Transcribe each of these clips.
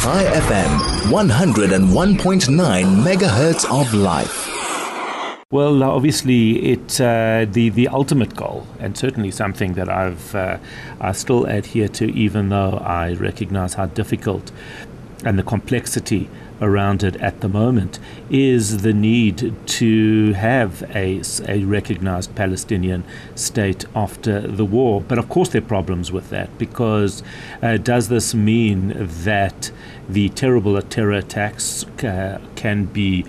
IFM 101.9 megahertz of life. Well, obviously, it the ultimate goal, and certainly something that I still adhere to, even though I recognize how difficult and the complexity around it at the moment, is the need to have a recognized Palestinian state after the war. But of course there are problems with that, because does this mean that the terrible terror attacks can be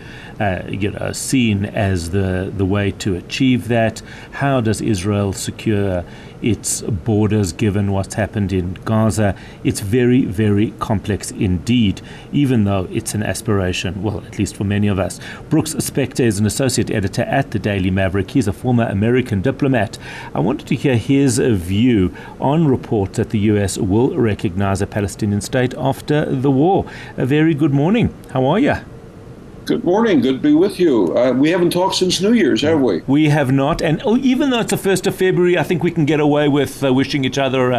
seen as the way to achieve that? How does Israel secure its borders given what's happened in Gaza? It's very, very complex indeed, even though it's an aspiration, well, at least for many of us. Brooks Spector is an associate editor at the Daily Maverick. He's a former American diplomat. I wanted to hear his view on reports that the US will recognize a Palestinian state after the war. A very good morning. How are you? Good morning. Good to be with you. We haven't talked since New Year's, have we? We have not. And even though it's the 1st of February, I think we can get away with wishing each other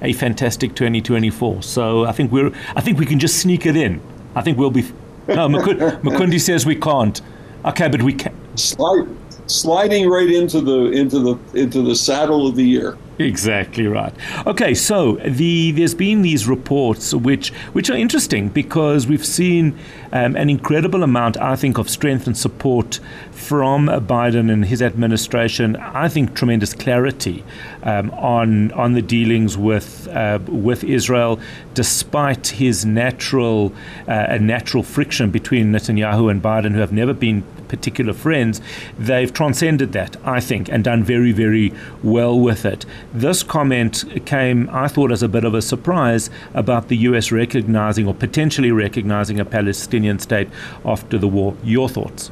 a fantastic 2024. So I think we can just sneak it in. I think we'll be... No, Mukundi says we can't. Okay, but we can. Sliding right into the saddle of the year. Exactly right. Okay, so there's been these reports which are interesting, because we've seen an incredible amount, I think, of strength and support from Biden and his administration. I think tremendous clarity on the dealings with Israel, despite his natural friction between Netanyahu and Biden, who have never been particular friends. They've transcended that, I think, and done very, very well with it. This comment came, I thought, as a bit of a surprise about the US recognizing or potentially recognizing a Palestinian state after the war. Your thoughts?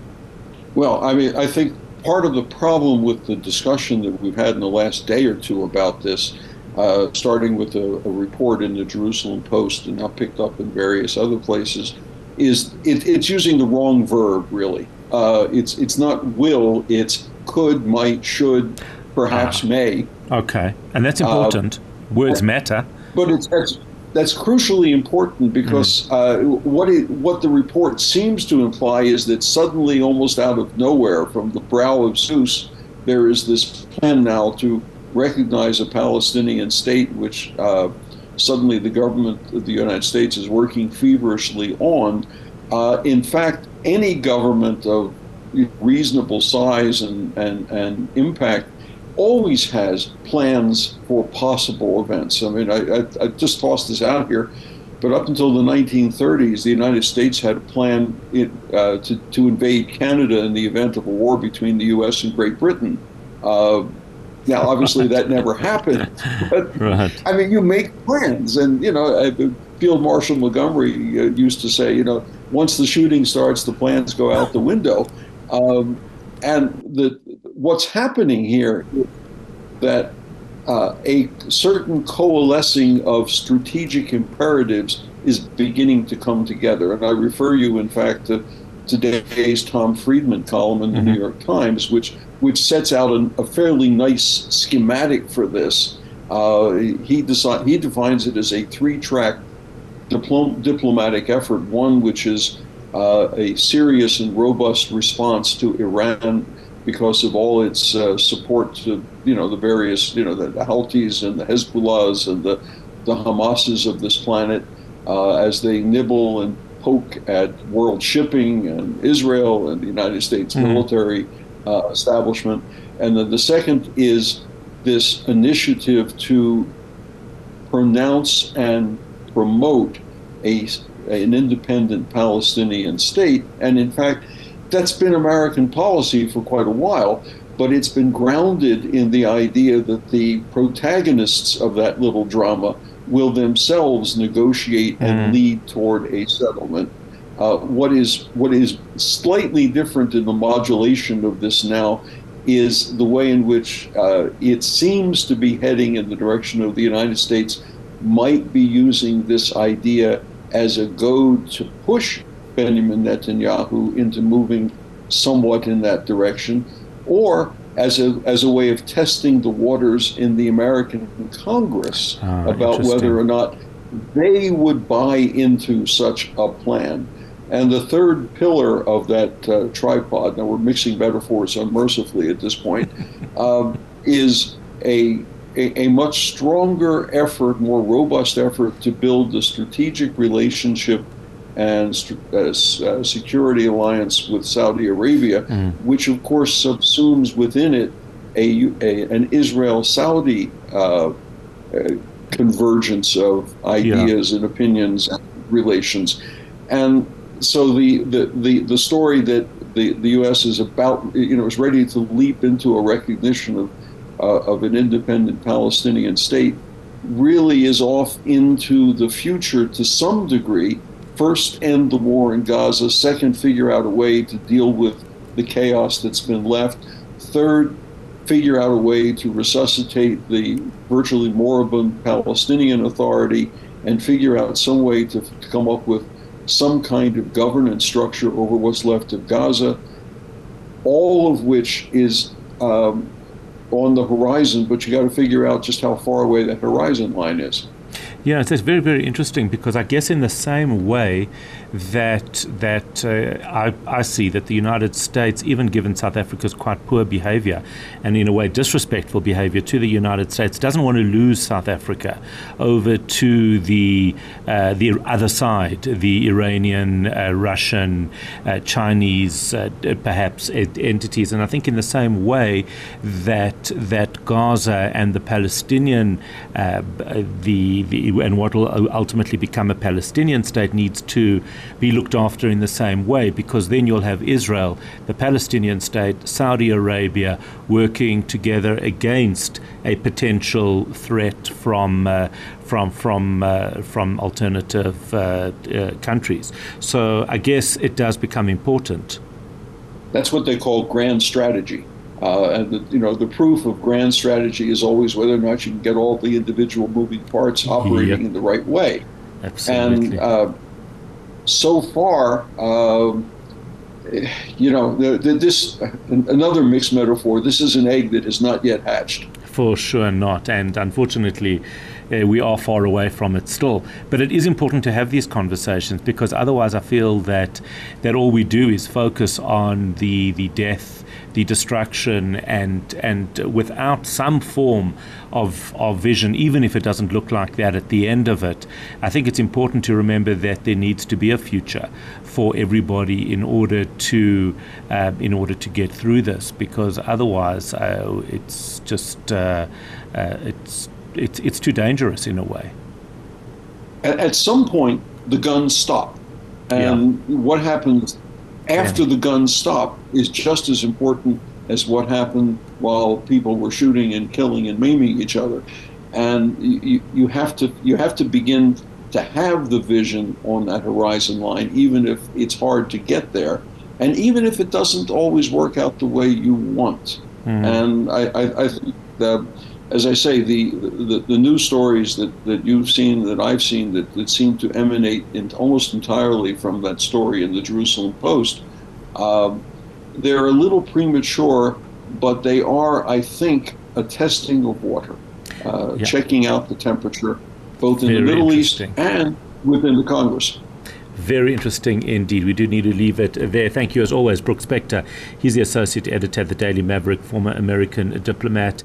Well, I mean, I think part of the problem with the discussion that we've had in the last day or two about this, starting with a report in the Jerusalem Post and now picked up in various other places, is it's using the wrong verb, really. It's not will, it's could, might, should, perhaps may. Okay, and that's important. Words matter. But that's crucially important, because what the report seems to imply is that suddenly, almost out of nowhere, from the brow of Zeus, there is this plan now to recognize a Palestinian state, which suddenly the government of the United States is working feverishly on. In fact, any government of reasonable size and impact always has plans for possible events. I mean, I just tossed this out here, but up until the 1930s, the United States had a plan to invade Canada in the event of a war between the U.S. and Great Britain. Now, obviously, that never happened. But, right. I mean, you make plans, and, you know, Field Marshal Montgomery used to say, you know, once the shooting starts, the plans go out the window. What's happening here is that a certain coalescing of strategic imperatives is beginning to come together. And I refer you, in fact, to today's Tom Friedman column in the New York Times, which sets out a fairly nice schematic for this. He defines it as a three-track diplomatic effort, one which is a serious and robust response to Iran because of all its support to, you know, the various, you know, the Houthis and the Hezbollahs and the Hamases of this planet as they nibble and poke at world shipping and Israel and the United States military establishment. And then the second is this initiative to pronounce and promote an independent Palestinian state. And in fact, that's been American policy for quite a while, but it's been grounded in the idea that the protagonists of that little drama will themselves negotiate and lead toward a settlement. What is slightly different in the modulation of this now is the way in which it seems to be heading in the direction of the United States might be using this idea as a goad to push Benjamin Netanyahu into moving somewhat in that direction, or as a way of testing the waters in the American Congress about whether or not they would buy into such a plan. And the third pillar of that tripod, now we're mixing metaphors unmercifully at this point, is a much stronger effort, more robust effort to build the strategic relationship and security alliance with Saudi Arabia, which of course subsumes within it an Israel-Saudi convergence of ideas and opinions and relations. And so the story that the U.S. is about, is ready to leap into a recognition of an independent Palestinian state really is off into the future to some degree. First, end the war in Gaza. Second, figure out a way to deal with the chaos that's been left. Third, figure out a way to resuscitate the virtually moribund Palestinian Authority and figure out some way to come up with some kind of governance structure over what's left of Gaza, all of which is on the horizon, but you got to figure out just how far away that horizon line is. Yeah, it's very, very interesting, because I guess in the same way that I see that the United States, even given South Africa's quite poor behavior and in a way disrespectful behavior to the United States, doesn't want to lose South Africa over to the other side, the Iranian, Russian, Chinese, perhaps entities. And I think in the same way that Gaza and the Palestinian, and what will ultimately become a Palestinian state needs to be looked after in the same way, because then you'll have Israel, the Palestinian state, Saudi Arabia working together against a potential threat from alternative countries. So I guess it does become important. That's what they call grand strategy. And the proof of grand strategy is always whether or not you can get all the individual moving parts operating in the right way. Absolutely. And so far, this another mixed metaphor. This is an egg that has not yet hatched. For sure not, and unfortunately, we are far away from it still. But it is important to have these conversations, because otherwise, I feel that all we do is focus on the death, the destruction, and without some form of vision, even if it doesn't look like that at the end of it. I think it's important to remember that there needs to be a future for everybody in order to get through this, because otherwise, it's just. It's too dangerous in a way. At some point, the guns stop, and what happens after the guns stop is just as important as what happened while people were shooting and killing and maiming each other. And you have to begin to have the vision on that horizon line, even if it's hard to get there, and even if it doesn't always work out the way you want. And I think that, as I say, the news stories that you've seen, that I've seen, that seem to emanate almost entirely from that story in the Jerusalem Post, they're a little premature, but they are, I think, a testing of water, checking out the temperature, both in the Middle East and within the Congress. Very interesting indeed. We do need to leave it there. Thank you, as always, Brooks Spector. He's the associate editor at the Daily Maverick, former American diplomat.